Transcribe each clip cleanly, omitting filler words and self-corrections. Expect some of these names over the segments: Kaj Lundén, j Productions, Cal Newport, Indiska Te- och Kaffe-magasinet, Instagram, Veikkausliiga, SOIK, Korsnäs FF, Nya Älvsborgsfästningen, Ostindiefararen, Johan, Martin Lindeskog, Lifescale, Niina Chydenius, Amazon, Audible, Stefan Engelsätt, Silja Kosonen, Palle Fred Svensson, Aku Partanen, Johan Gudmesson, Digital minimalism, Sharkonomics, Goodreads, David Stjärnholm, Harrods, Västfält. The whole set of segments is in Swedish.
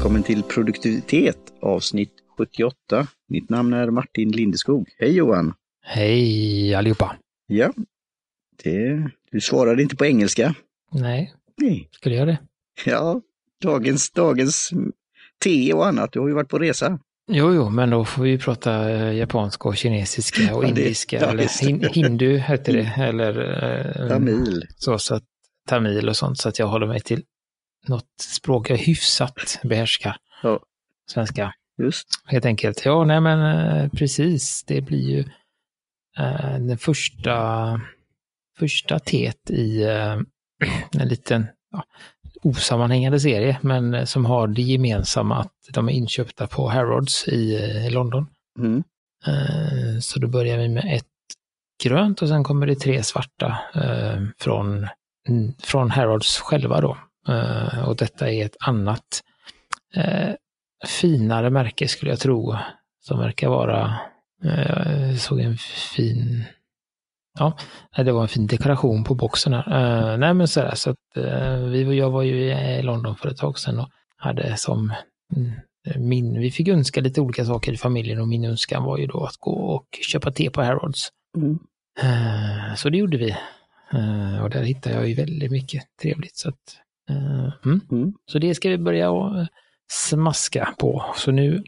Välkommen till Produktivitet, avsnitt 78. Mitt namn är Martin Lindeskog. Hej Johan. Hej allihopa. Ja, du svarade inte på engelska. Nej. Skulle jag det? Ja, dagens te och annat. Du har ju varit på resa. Jo, men då får vi prata japanska och kinesiska och indiska. Hindu heter det. Eller tamil. Tamil och sånt, så att jag håller mig till något språk jag hyfsat behärskar. Ja. Svenska. Just. Helt enkelt. Ja, nej men precis. Det blir ju den första teet i en liten osammanhängande serie, men som har det gemensamma att de är inköpta på Harrods i London. Mm. Så då börjar vi med ett grönt och sen kommer det 3 svarta från Harrods själva då. Och detta är ett annat finare märke skulle jag tro, som verkar vara såg en fin det var en fin dekoration på boxen här. Vi och jag var ju i London för ett tag sedan och hade som vi fick önska lite olika saker i familjen, och min önskan var ju då att gå och köpa te på Harrods. Mm. Så det gjorde vi och där hittade jag ju väldigt mycket trevligt, så att så det ska vi börja och smaska på. Så nu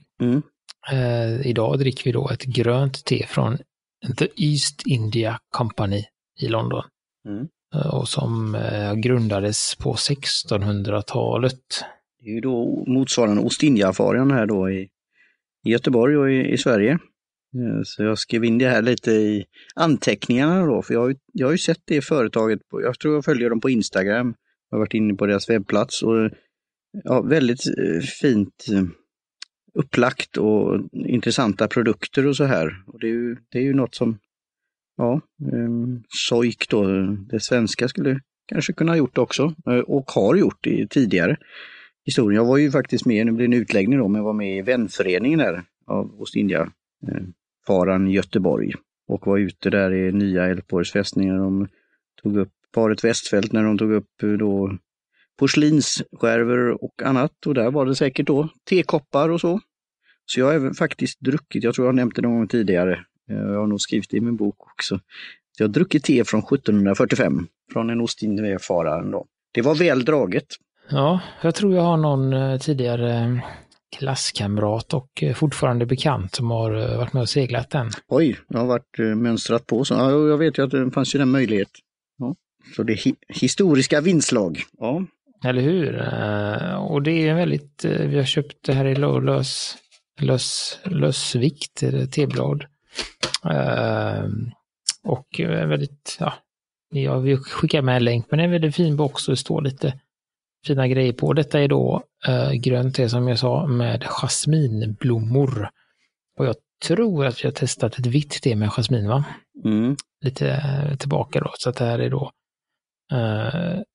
idag dricker vi då ett grönt te från The East India Company i London. Mm. Och som grundades på 1600-talet. Det är ju då motsvarande Ostindiefararen här då i Göteborg och i Sverige. Så jag skrev in det här lite i anteckningarna då, för jag har ju sett det företaget, jag tror jag följer dem på Instagram. Jag har varit inne på deras webbplats och väldigt fint upplagt och intressanta produkter och så här. Och det är ju något som SOIK då, det svenska, skulle kanske kunna ha gjort också och har gjort i tidigare historien. Jag var ju faktiskt med, nu blir det en utläggning då, men jag var med i vänföreningen där av Ostindiefararen Göteborg och var ute där i Nya Älvsborgsfästningen. De tog upp paret Västfält när de tog upp då porslinsskärvor och annat, och där var det säkert då tekoppar och så. Så jag har även faktiskt druckit, jag tror jag nämnde det någon gång tidigare, jag har nog skrivit det i min bok också. Så jag har druckit te från 1745, från en Ostindiefararen då. Det var väl draget. Ja, jag tror jag har någon tidigare klasskamrat och fortfarande bekant som har varit med och seglat den. Oj, jag har varit mönstrat på. Så jag vet ju att det fanns ju den möjlighet. Ja. Så det är historiska vindslag. Ja. Eller hur? Och det är väldigt... Vi har köpt det här i lösvikt, teblad. Och väldigt... Ja, vi skickar med en länk, men det är en väldigt fin box och det står lite fina grejer på. Detta är då grönt te som jag sa med jasminblommor. Och jag tror att vi har testat ett vitt te med jasmin, va? Mm. Lite tillbaka då. Så att det här är då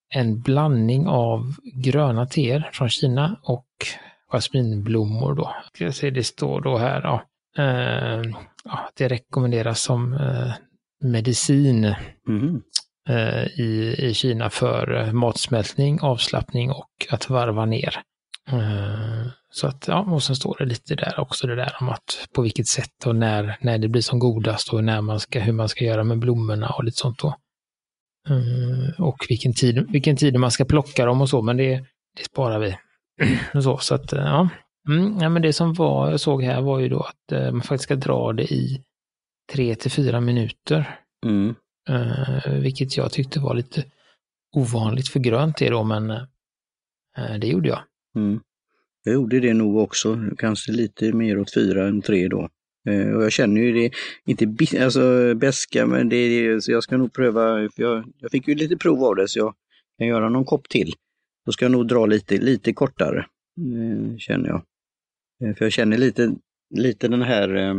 en blandning av gröna teer från Kina och jasminblommor då. Jag ser det står då här då. Det rekommenderas som medicin i Kina för matsmältning, avslappning och att varva ner. Så att, och sen står det lite där också det där om att på vilket sätt och när det blir som godast och hur man ska göra med blommorna och lite sånt då. Och vilken tid man ska plocka dem och så, men det sparar vi. Så att, men det som jag såg här var ju då att man faktiskt ska dra det i 3-4 minuter. Mm. Vilket jag tyckte var lite ovanligt för grönt te då, men det gjorde jag. Mm. Jag gjorde det nog också, kanske lite mer åt 4 än 3 då. Och jag känner ju det, inte alltså bäska, men så jag ska nog pröva, för jag fick ju lite prov av det, så jag kan göra någon kopp till. Då ska jag nog dra lite kortare, känner jag. För jag känner lite den här,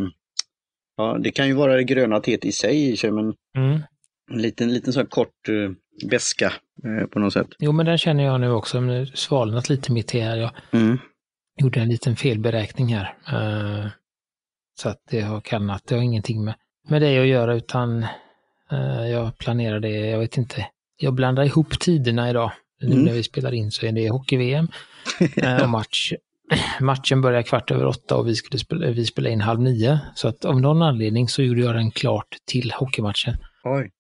det kan ju vara det gröna teet i sig, men en liten sån här kort bäska på något sätt. Jo, men den känner jag nu också, men svalnat lite mitt te här. Jag gjorde en liten felberäkning här. Så att det har ingenting med det att göra, utan jag planerar det, jag vet inte. Jag blandar ihop tiderna idag. Nu när vi spelar in så är det hockey-VM och match matchen började 8:15 och vi spelade in 8:30. Så att av någon anledning så gjorde jag den klart till hockeymatchen. Oj.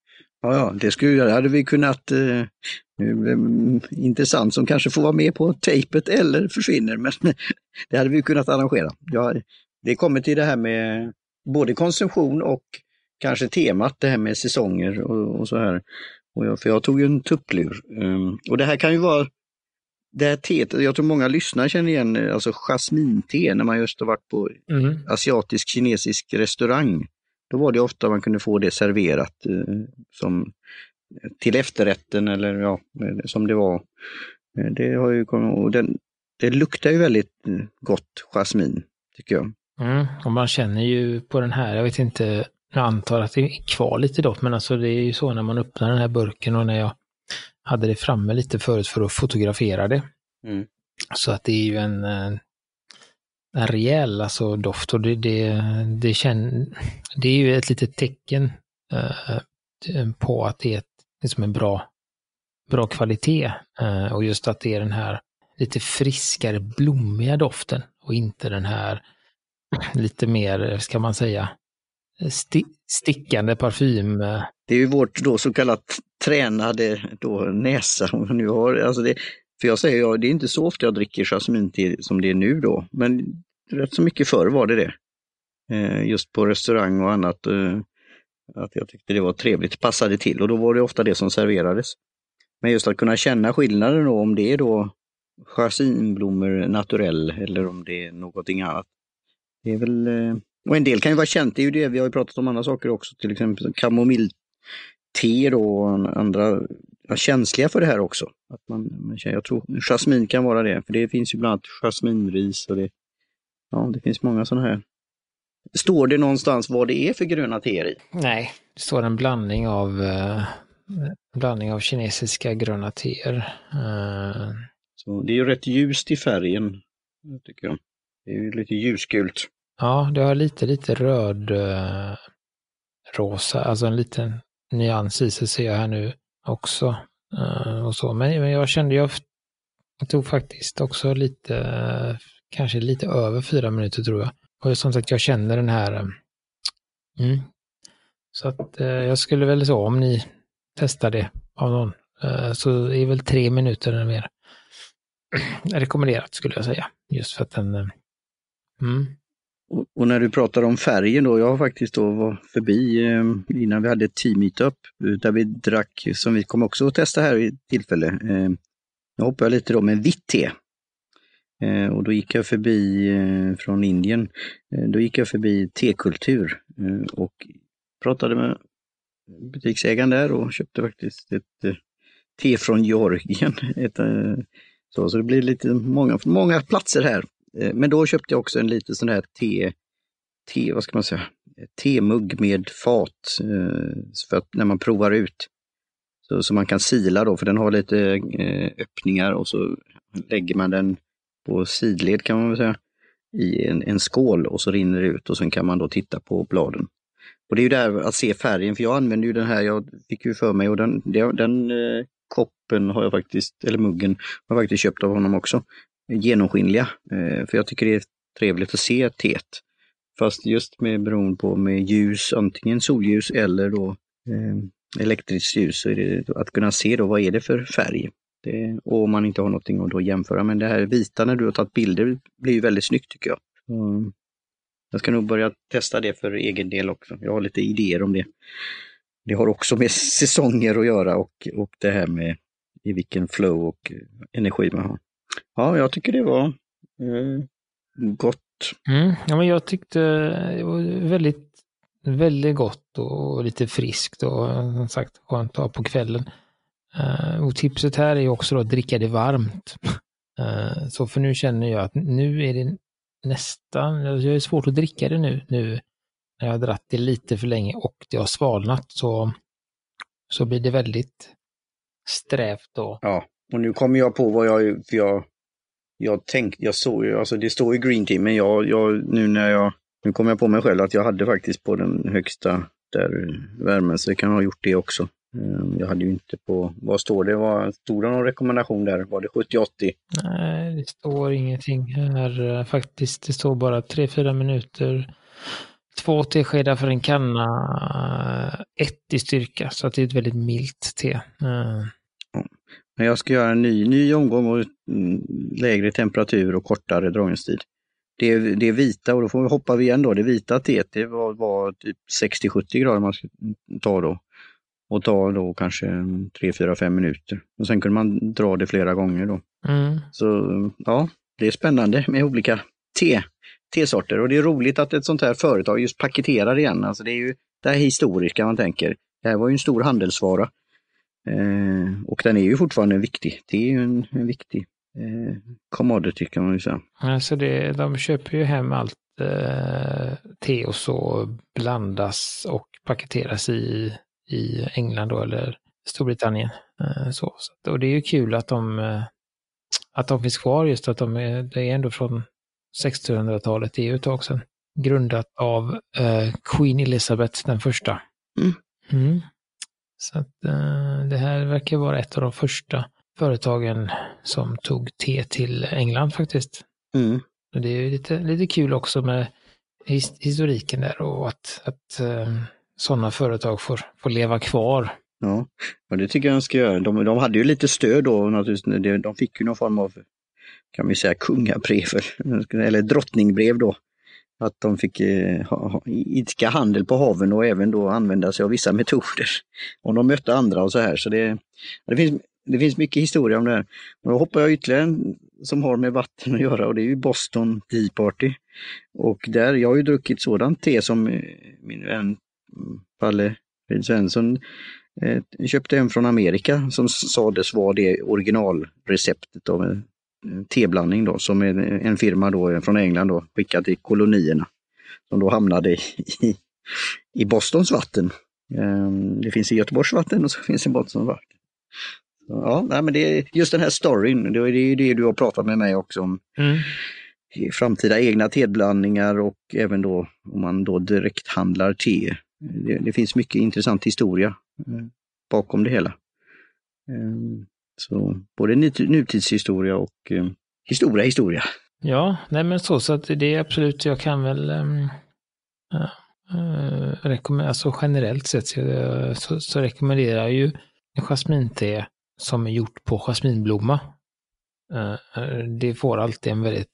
Ja, det skulle jag. Hade vi kunnat... intressant som kanske får vara med på tejpet eller försvinner, men det hade vi kunnat arrangera. Ja, det kommer till det här med både konsumtion och kanske temat, det här med säsonger och så här. Och jag tog ju en tupplur. Och det här kan ju vara... Det här teet, jag tror många lyssnare känner igen, alltså jasminte, när man just har varit på asiatisk, kinesisk restaurang. Då var det ofta man kunde få det serverat som till efterrätten eller ja, som det var. Det har ju kommit, det luktar ju väldigt gott, jasmin, tycker jag. Mm, och man känner ju på den här, jag vet inte, jag antar att det är kvar lite dock, men alltså det är ju så när man öppnar den här burken, och när jag hade det framme lite förut för att fotografera det. Mm. Så att det är ju en rejäl alltså doft, och det är ju ett litet tecken på att det är liksom en bra kvalitet, och just att det är den här lite friskare, blommiga doften och inte den här lite mer, ska man säga, stickande parfym. Det är ju vårt då så kallat tränade då näsa om nu har, alltså det, för jag säger, det är inte så ofta jag dricker jasminte som det är nu då, men rätt så mycket förr var det. Just på restaurang och annat, att jag tyckte det var trevligt, passade till, och då var det ofta det som serverades. Men just att kunna känna skillnaden då, om det är då jasminblommor naturell eller om det är någonting annat. Det är väl, och en del kan ju vara känt, det är ju det, vi har ju pratat om andra saker också, till exempel kamomillte och andra känsliga för det här också. Att man känner, jag tror jasmin kan vara det, för det finns ju bland annat jasminris och det, ja, det finns många sådana här. Står det någonstans vad det är för gröna teer i? Nej, det står en blandning av kinesiska gröna teer. Så det är ju rätt ljust i färgen, tycker jag. Det är ju lite ljusgult. Ja, det har lite röd rosa, alltså en liten nyans i sig ser jag här nu också. Och så. Men jag kände, jag tog faktiskt också lite, kanske lite över 4 minuter tror jag. Och som sagt, jag känner den här. Så att jag skulle väl så, om ni testar det av någon, så är väl 3 minuter eller mer rekommenderat, skulle jag säga. Just för att den... Och när du pratar om färgen då, jag faktiskt då var förbi innan vi hade ett team meetup där vi drack, som vi kommer också att testa här i tillfälle. Jag hoppade lite då med vitt te. Och då gick jag förbi från Indien. Då gick jag förbi tekultur och pratade med butiksägaren där och köpte faktiskt ett te från Georgien. Så det blir lite många platser här. Men då köpte jag också en liten sån här te, vad ska man säga, temugg med fat, för att när man provar ut så man kan sila då, för den har lite öppningar, och så lägger man den på sidled, kan man väl säga, i en skål, och så rinner det ut, och sen kan man då titta på bladen. Och det är ju där att se färgen, för jag använder ju den här, jag fick ju för mig, och den koppen har jag faktiskt, eller muggen har jag faktiskt köpt av honom också, genomskinliga, för jag tycker det är trevligt att se teet. Fast just beroende på med ljus, antingen solljus eller då elektriskt ljus, så är det att kunna se då vad är det för färg. Och om man inte har någonting att då jämföra, men det här vita när du har tagit bilder blir ju väldigt snyggt, tycker jag. Jag ska nog börja testa det för egen del också. Jag har lite idéer om det. Det har också med säsonger att göra och det här med i vilken flow och energi man har. Ja, jag tycker det var gott. Ja, men jag tyckte det var väldigt, väldigt gott och lite friskt och som sagt skönt att ta på kvällen. Och tipset här är ju också då att dricka det varmt. Så för nu känner jag att nu är det nästan, jag är svårt att dricka det nu när jag har dratt det lite för länge och det har svalnat, så blir det väldigt strävt då. Ja, och nu kommer jag på vad jag tänkte, jag såg ju, alltså det står ju green tea, men nu kommer jag på mig själv att jag hade faktiskt på den högsta där värmen, så jag kan ha gjort det också. Jag hade ju inte på, vad står det? Stod det någon rekommendation där? Var det 70-80? Nej, det står ingenting här faktiskt. Det står bara 3-4 minuter. 2 teskedar för en kanna, 1 i styrka. Så att det är ett väldigt milt te. Men jag ska göra en ny omgång och lägre temperatur och kortare dragningstid. Det är vita, och då får vi hoppa igen då. Det vita teet, det var typ 60-70 grader man ska ta då. Och ta då kanske 3-4-5 minuter. Och sen kunde man dra det flera gånger då. Mm. Så ja, det är spännande med olika tesorter. Och det är roligt att ett sånt här företag just paketerar igen. Alltså det är ju det här historiska man tänker. Det här var ju en stor handelsvara. Och den är ju fortfarande viktig. Det är ju en viktig commodity kan man ju säga. Alltså de köper ju hem allt te och så blandas och paketeras i England då, eller Storbritannien. Så. Och det är ju kul att de finns kvar, just att det är ändå från 1600-talet, det är ju ett tag sedan. Grundat av Queen Elizabeth den första. Mm. Mm. Så att det här verkar vara ett av de första företagen som tog te till England faktiskt. Mm. Och det är ju lite kul också med historiken där, och att sådana företag får leva kvar. Ja, och det tycker jag de ska göra. De hade ju lite stöd då naturligtvis. De fick ju någon form av, kan vi säga, kungabrev eller drottningbrev då. Att de fick idka handel på haven och även då använda sig av vissa metoder. Och de mötte andra och så här. Så det finns mycket historia om det här. Och då hoppar jag ytterligare som har med vatten att göra, och det är ju Boston Tea Party. Och där, jag har ju druckit sådant te som min vän Palle Fred Svensson köpte en från Amerika, som sades vara det originalreceptet av en teblandning då, som en firma då från England då skickade till kolonierna, som då hamnade i Bostons vatten. Det finns i Göteborgs vatten och så finns det i Bostons vatten. Ja, nej, men det är just den här storyn, det är ju det du har pratat med mig också om. Mm. Framtida egna teblandningar, och även då om man då direkt handlar te. Det finns mycket intressant historia bakom det hela. Så både nutidshistoria och historia. Ja, nej men så att det är absolut, jag kan väl rekommendera, alltså generellt sett så rekommenderar jag ju en jasminte som är gjort på jasminblomma. Det får alltid en väldigt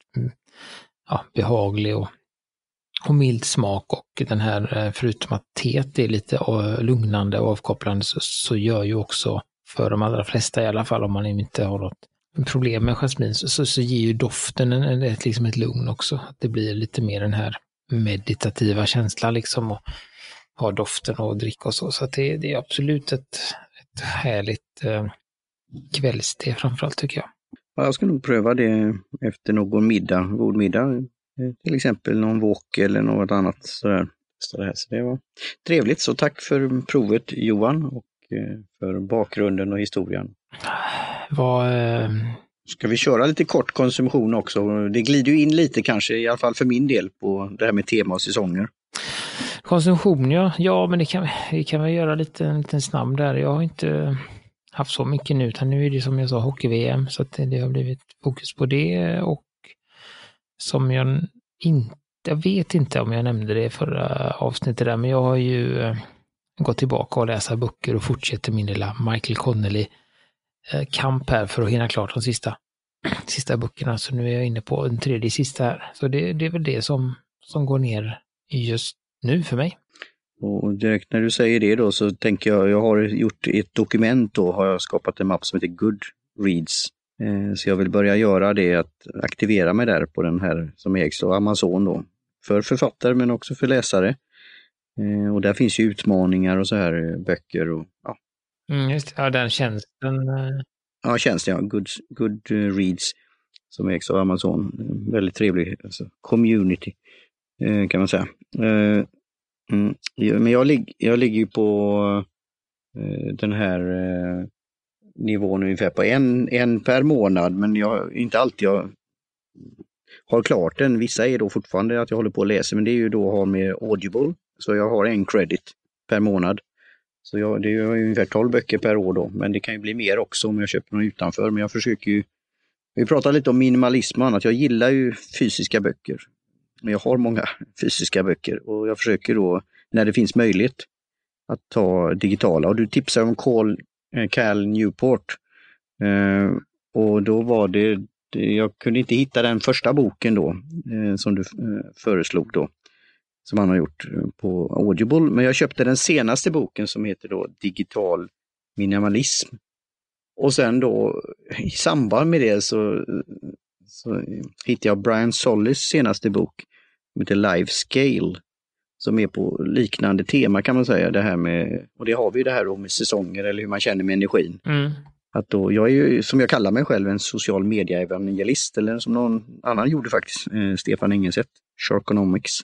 behaglig och mild smak, och den här, förutom att teet är lite lugnande och avkopplande, så gör ju också för de allra flesta, i alla fall om man inte har något problem med jasmin, så ger ju doften ett lugn också, att det blir lite mer den här meditativa känslan liksom, och ha doften och dricka och så att det är absolut ett härligt kvällste framförallt tycker jag. Jag ska nog pröva det efter någon god middag, till exempel någon wok eller något annat sådär. Så det var trevligt, så tack för provet Johan, och för bakgrunden och historien. Ska vi köra lite kort konsumtion också? Det glider ju in lite kanske, i alla fall för min del, på det här med tema och säsonger. Konsumtion, ja men det kan vi göra lite snabb där. Jag har inte haft så mycket nu, utan nu är det som jag sa hockey-VM, så att det har blivit fokus på det. Och som jag vet inte om jag nämnde det förra avsnittet där, men jag har ju gått tillbaka och läsa böcker och fortsätter min lilla Michael Connelly-kamp här för att hinna klart de sista böckerna. Så nu är jag inne på den tredje sista här. Så det är väl det som går ner just nu för mig. Och direkt när du säger det då, så tänker jag har gjort ett dokument då, har jag skapat en mapp som heter Goodreads. Så jag vill börja göra det, att aktivera mig där på den här som ägs av Amazon då. För författare men också för läsare. Och där finns ju utmaningar och så här böcker och ja. Mm, just det. Ja, den tjänsten. Ja, tjänsten, ja. Goodreads som ägs av Amazon. Väldigt trevlig alltså, community kan man säga. Men jag ligger ju på den här nivån ungefär på en per månad, men inte alltid jag har klart den. Vissa är då fortfarande att jag håller på att läsa, men det är ju då har med Audible, så jag har en credit per månad Så det är ju ungefär 12 böcker per år då. Men det kan ju bli mer också om jag köper någon utanför. Men jag försöker ju... Vi pratar lite om minimalism och annat. Jag gillar ju fysiska böcker. Men jag har många fysiska böcker. Och jag försöker då, när det finns möjlighet, att ta digitala. Och du tipsar om Cal Newport. Och då var det... Jag kunde inte hitta den första boken då. Som du föreslog då. Som han har gjort på Audible. Men jag köpte den senaste boken som heter då Digital minimalism. Och sen då i samband med det så hittade jag Brian Solis senaste bok som heter Lifescale. Som är på liknande tema kan man säga. Det här med, och det har vi ju det här då med säsonger eller hur man känner med energin. Mm. Att då, jag är ju, som jag kallar mig själv, en social media-evangelist. Eller som någon annan gjorde faktiskt. Stefan Engelsätt, Sharkonomics.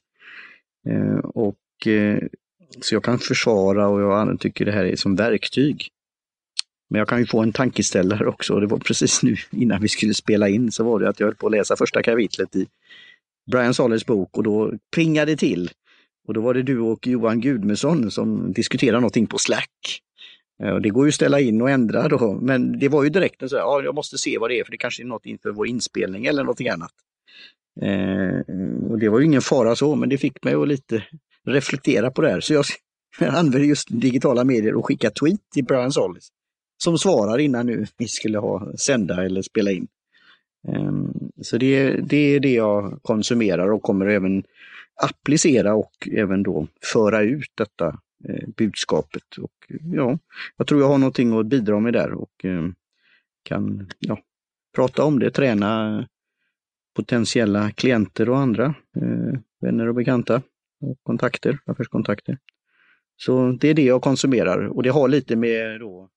Så jag kan försvara och jag tycker det här är som verktyg. Men jag kan ju få en tankeställare också. Det var precis nu innan vi skulle spela in så var det att jag höll på att läsa första kapitlet i Brian Solis bok och då pringade det till. Och då var det du och Johan Gudmesson som diskuterade någonting på Slack. Och det går ju att ställa in och ändra då. Men det var ju direkt en så här, ja, jag måste se vad det är för det kanske är något inför vår inspelning eller någonting annat. Och det var ju ingen fara så, men det fick mig att lite reflektera på det här. Så jag använder just digitala medier och skickar tweet till Brian Solis som svarar innan nu vi skulle sända eller spela in. Så det är det jag konsumerar och kommer även applicera och även då föra ut detta budskapet. Och ja, jag tror jag har någonting att bidra med där och kan prata om det, träna potentiella klienter och andra vänner och bekanta och kontakter, affärskontakter. Så det är det jag konsumerar och det har lite med då,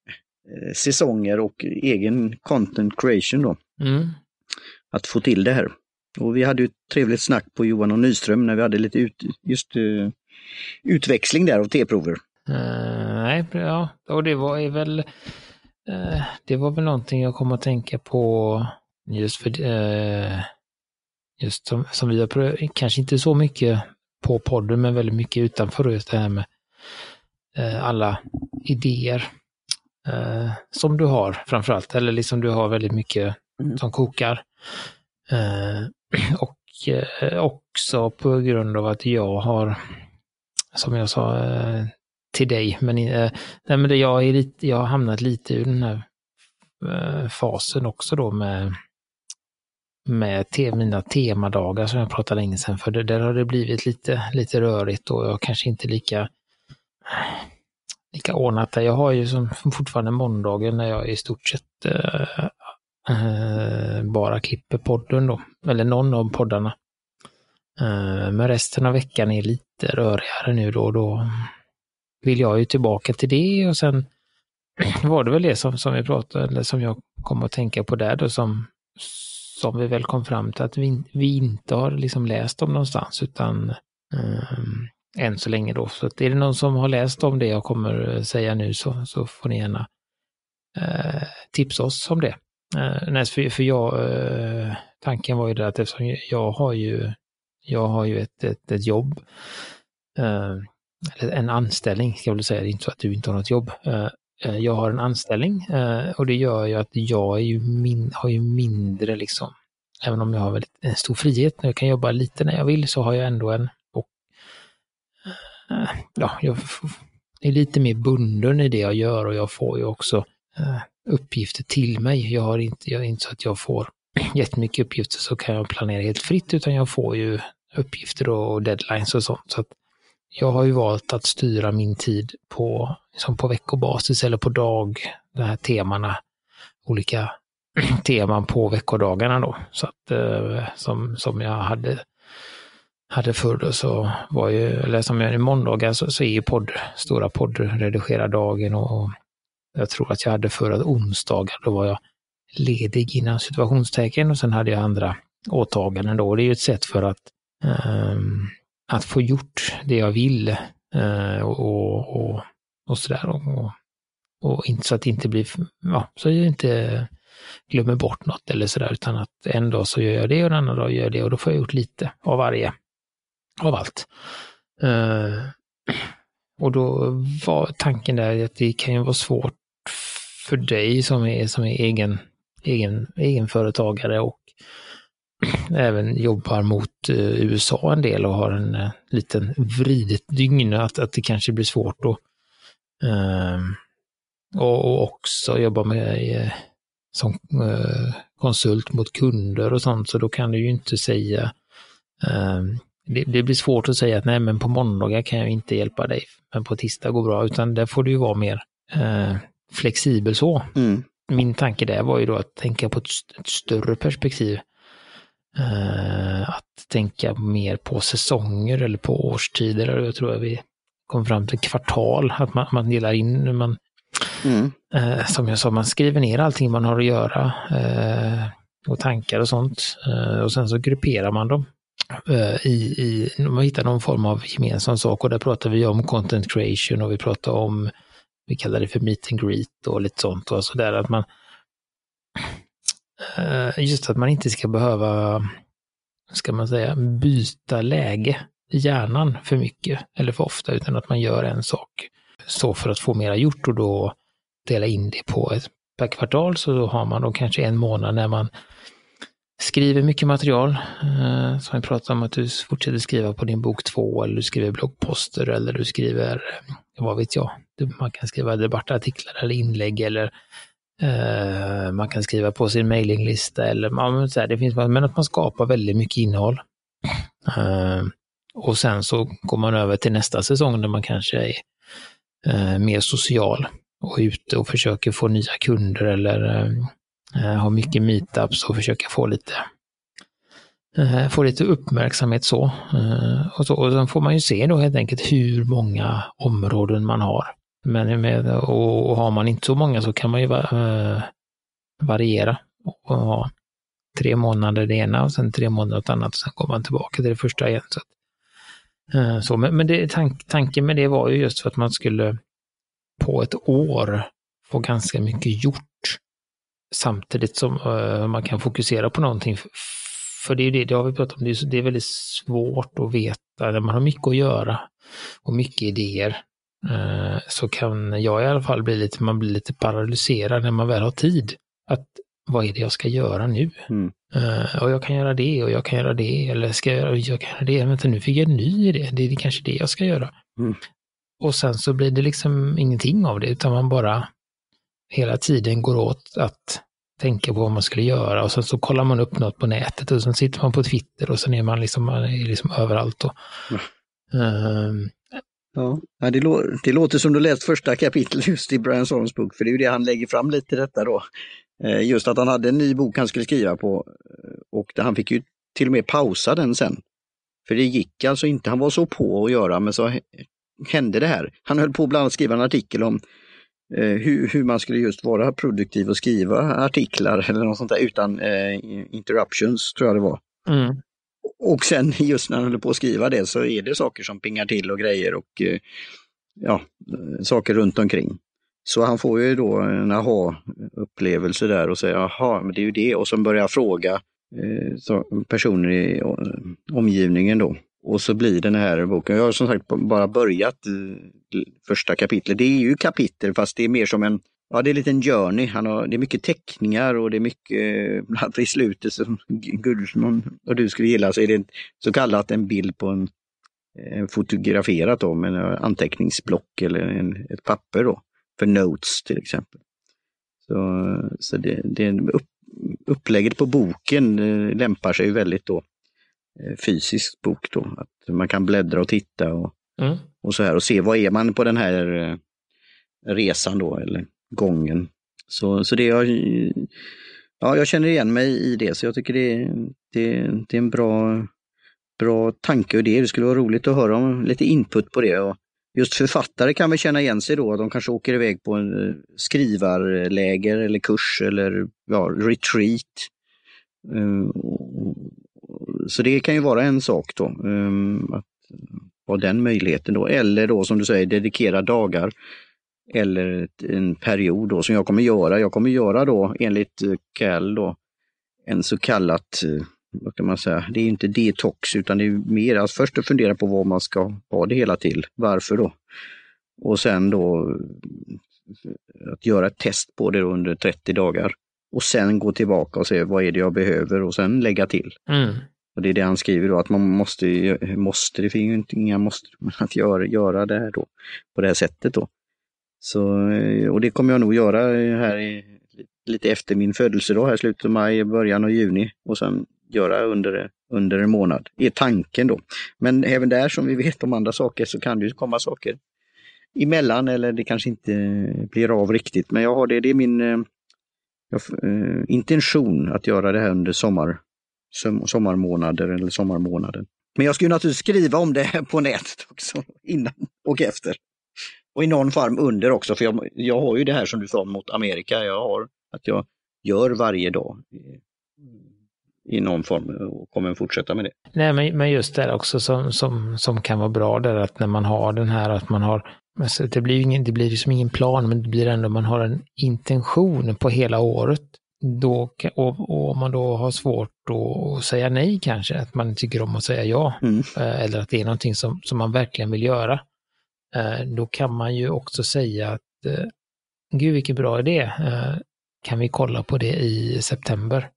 säsonger och egen content creation då. Mm. Att få till det här. Och vi hade ju ett trevligt snack på Johan och Nyström när vi hade lite utväxling där av T-prover. Och det var väl någonting jag kom att tänka på just för just som vi har kanske inte så mycket på podden men väldigt mycket utanför just det här med alla idéer som du har framförallt eller liksom du har väldigt mycket som kokar och också på grund av att jag har som jag sa till dig men jag har hamnat lite ur den här fasen också då med mina temadagar som jag pratade länge sedan för där har det blivit lite rörigt och jag kanske inte lika ordnat där. Jag har ju som fortfarande måndagen när jag i stort sett bara klipper podden då, eller någon av poddarna men resten av veckan är lite rörigare nu då vill jag ju tillbaka till det och sen var det väl det som vi pratade eller som jag kom att tänka på där då som vi väl kom fram till att vi inte har liksom läst om någonstans utan än så länge då. Så att är det någon som har läst om det jag kommer säga nu så får ni gärna tipsa oss om det. Tanken var ju det att eftersom jag har ju ett jobb eller en anställning ska jag väl säga, det är inte så att du inte har något jobb. Jag har en anställning och det gör ju att jag har ju mindre liksom, även om jag har väldigt en stor frihet när jag kan jobba lite när jag vill så har jag ändå en och jag är lite mer bunden i det jag gör och jag får ju också uppgifter till mig. Jag är inte så att jag får jättemycket uppgifter så kan jag planera helt fritt utan jag får ju uppgifter och deadlines och sånt så att jag har ju valt att styra min tid på, liksom på veckobasis eller på dag, de här temana, olika teman på veckodagarna då. Så att som jag hade förr då så var ju, eller som jag i måndagar så är ju stora poddredigera dagen och jag tror att jag hade förra onsdagar då var jag ledig innan situationstecken och sen hade jag andra åtaganden då. Det är ju ett sätt för att få gjort det jag vill och sådär och inte så att det inte blir så jag inte glömmer bort något eller sådär utan att en dag så gör jag det och en annan dag gör jag det och då får jag gjort lite av varje av allt Och då var tanken där att det kan ju vara svårt för dig som är egenföretagare och även jobbar mot USA en del och har en liten vridet dygn att det kanske blir svårt då. Och också jobba med som konsult mot kunder och sånt, så då kan du ju inte säga det blir svårt att säga att nej, men på måndagar kan jag inte hjälpa dig, men på tisdag går bra, utan där får du ju vara mer flexibel så. Mm. Min tanke där var ju då att tänka på ett större perspektiv. Att tänka mer på säsonger eller på årstider, och jag tror att vi kom fram till kvartal, att man delar in, som jag sa, man skriver ner allting man har att göra och tankar och sånt, och sen så grupperar man dem man hittar någon form av gemensam sak, och där pratar vi om content creation och vi pratar om, vi kallar det för meet and greet och lite sånt, och så där, att man just att man inte ska behöva, ska man säga, byta läge i hjärnan för mycket eller för ofta, utan att man gör en sak så för att få mera gjort, och då dela in det på ett per kvartal, så då har man då kanske en månad när man skriver mycket material, som vi pratar om, att du fortsätter skriva på din bok 2, eller du skriver bloggposter, eller du skriver, vad vet jag, man kan skriva debattartiklar eller inlägg, eller man kan skriva på sin mailinglista, eller det finns, men att man skapar väldigt mycket innehåll. Och sen så går man över till nästa säsong där man kanske är mer social och ute och försöker få nya kunder, eller ha mycket meetups och försöka få lite uppmärksamhet så. Och sen får man ju se då helt enkelt hur många områden man har. Men har man inte så många så kan man ju variera och ha 3 månader det ena och sen 3 månader åt annat, och sen kommer man tillbaka till det första igen. Men det, tanken med det var ju just för att man skulle på ett år få ganska mycket gjort, samtidigt som man kan fokusera på någonting. För det är ju det har vi pratat om, det är väldigt svårt att veta när man har mycket att göra och mycket idéer. Så kan jag i alla fall blir lite paralyserad när man väl har tid, att vad är det jag ska göra nu? Och jag kan göra det, och jag kan göra det, eller jag kan göra det, vänta, nu fick jag en ny idé, det är kanske det jag ska göra. Och sen så blir det liksom ingenting av det, utan man bara hela tiden går åt att tänka på vad man skulle göra, och sen så kollar man upp något på nätet, och sen sitter man på Twitter, och sen är man är liksom överallt. Ja, det låter som du läst första kapitlet just i Brian Solons bok, för det är ju det han lägger fram lite detta då. Just att han hade en ny bok han skulle skriva på, och han fick ju till och med pausa den sen. För det gick alltså inte, han var så på att göra, men så hände det här. Han höll på bland annat att skriva en artikel om hur man skulle just vara produktiv och skriva artiklar eller något sånt där utan interruptions, tror jag det var. Mm. Och sen just när han håller på att skriva det så är det saker som pingar till och grejer och ja, saker runt omkring. Så han får ju då en aha-upplevelse där och säger aha, men det är ju det. Och så börjar jag fråga personer i omgivningen då. Och så blir den här boken, jag har som sagt bara börjat första kapitlet. Det är ju kapitel, fast det är mer som en, ja, det är en liten journey. Det är mycket teckningar och det är mycket, bland annat i slutet som Gudmesson och du skulle gilla, så är det så kallat en bild på en fotograferat om en anteckningsblock eller ett papper då, för notes till exempel. Så det är upplägget på boken lämpar sig ju väldigt då fysisk bok då, att man kan bläddra och titta och så här och se vad är man på den här resan då eller gången. Så det jag känner igen mig i det, så jag tycker det är en bra tanke och det skulle vara roligt att höra om lite input på det, och just författare kan väl känna igen sig då, de kanske åker iväg på en skrivarläger eller kurs eller retreat. Så det kan ju vara en sak då, att ha den möjligheten då, eller då som du säger dedikera dagar eller en period då, som jag kommer göra. Jag kommer göra då enligt Cal då en så kallat, vad kan man säga, det är inte detox utan det är mer att först fundera på vad man ska ha det hela till. Varför då? och sen då att göra ett test på det under 30 dagar och sen gå tillbaka och se vad är det jag behöver och sen lägga till. Mm. Och det är det han skriver då, att man måste det finns ju inga måste att göra det här då på det här sättet då. Så, och det kommer jag nog göra här lite efter min födelsedag här slutet av maj, början av juni och sen göra under en månad är tanken då. Men även där som vi vet om andra saker så kan det ju komma saker emellan eller det kanske inte blir av riktigt. Men jag har det är min intention att göra det här under sommarmånaden. Men jag ska ju naturligtvis skriva om det här på nätet också innan och efter. Och i någon form under också, för jag har ju det här som du sa mot Amerika, jag gör varje dag i någon form och kommer fortsätta med det. Nej, men just det också som kan vara bra där, att när man har den här, att man har, alltså det blir liksom ingen plan, men det blir ändå man har en intention på hela året. Då, och man då har svårt att säga nej kanske, att man tycker om att säga ja, eller att det är någonting som man verkligen vill göra. Då kan man ju också säga att gud vilken bra idé, kan vi kolla på det i september?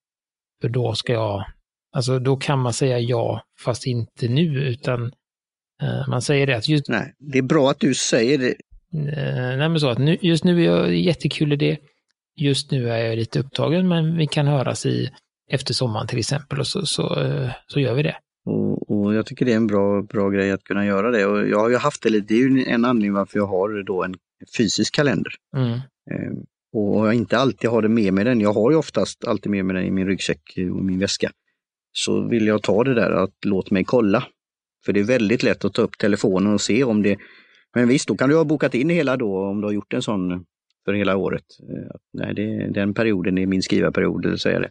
För då ska jag, alltså då kan man säga ja, fast inte nu, utan man säger det att just... Nej, det är bra att du säger det. Nej, men så att nu, just nu är jag jättekul idé. Just nu är jag lite upptagen, men vi kan höras efter sommaren till exempel, och så gör vi det. Och jag tycker det är en bra grej att kunna göra det. Och jag har ju haft det är ju en anledning varför jag har då en fysisk kalender. Mm. Och jag inte alltid har det med mig den. Jag har ju oftast alltid med mig den i min ryggsäck och min väska. Så vill jag ta det där att låt mig kolla. För det är väldigt lätt att ta upp telefonen och se om det... Men visst, då kan du ha bokat in hela då om du har gjort en sån... för hela året. Nej, den perioden är min skrivarperiod, eller säger det.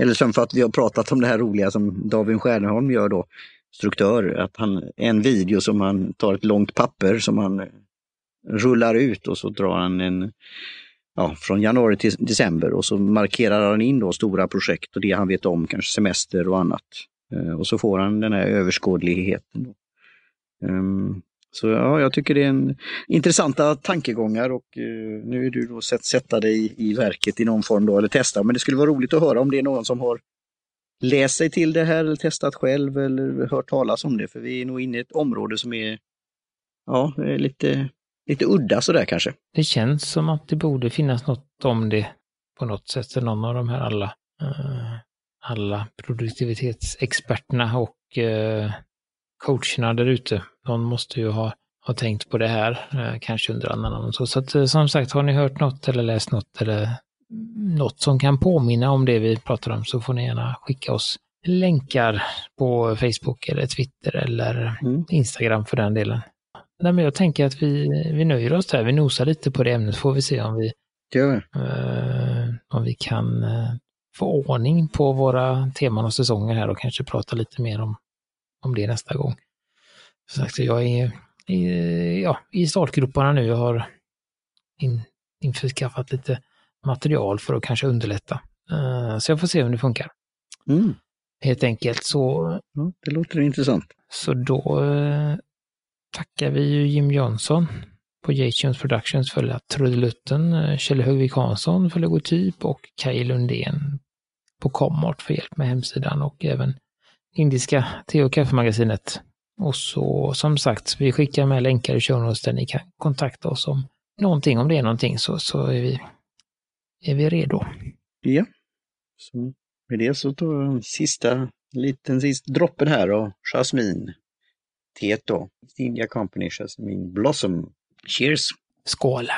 Eller som för att vi har pratat om det här roliga som David Stjärnholm gör då, struktör, att han en video som han tar ett långt papper som han rullar ut och så drar han från januari till december och så markerar han in då stora projekt och det han vet om, kanske semester och annat. Och så får han den här överskådligheten då. Så ja, jag tycker det är intressanta tankegångar och nu är du då sätta dig i verket i någon form då, eller testa. Men det skulle vara roligt att höra om det är någon som har läst sig till det här eller testat själv eller hört talas om det. För vi är nog inne i ett område som är lite udda sådär kanske. Det känns som att det borde finnas något om det på något sätt. Så någon av de här alla produktivitetsexperterna och... coacherna där ute. De måste ju ha tänkt på det här kanske under annan namn. Så att, som sagt, har ni hört något eller läst något eller något som kan påminna om det vi pratar om, så får ni gärna skicka oss länkar på Facebook eller Twitter eller Instagram för den delen. Nej, men jag tänker att vi nöjer oss där. Vi nosar lite på det ämnet. Får vi se om vi kan få ordning på våra teman och säsonger här och kanske prata lite mer om det nästa gång. Så sagt, jag är i startgroparna nu. Jag har införskaffat lite material för att kanske underlätta. Så jag får se om det funkar. Helt enkelt så... Ja, det låter intressant. Så då tackar vi ju Jim Jönsson på j Productions för trudelutten, Kjell Huggvick Hansson för logotyp och Kaj Lundén på Commort för hjälp med hemsidan och även Indiska Te- och Kaffe-magasinet. Och så, som sagt, vi skickar med länkar i shownotes där ni kan kontakta oss om någonting. Om det är någonting så är vi redo. Ja, så med det så tar jag sista droppen här av jasmin. Teet då. East India Company, jasmin Blossom. Cheers! Skål!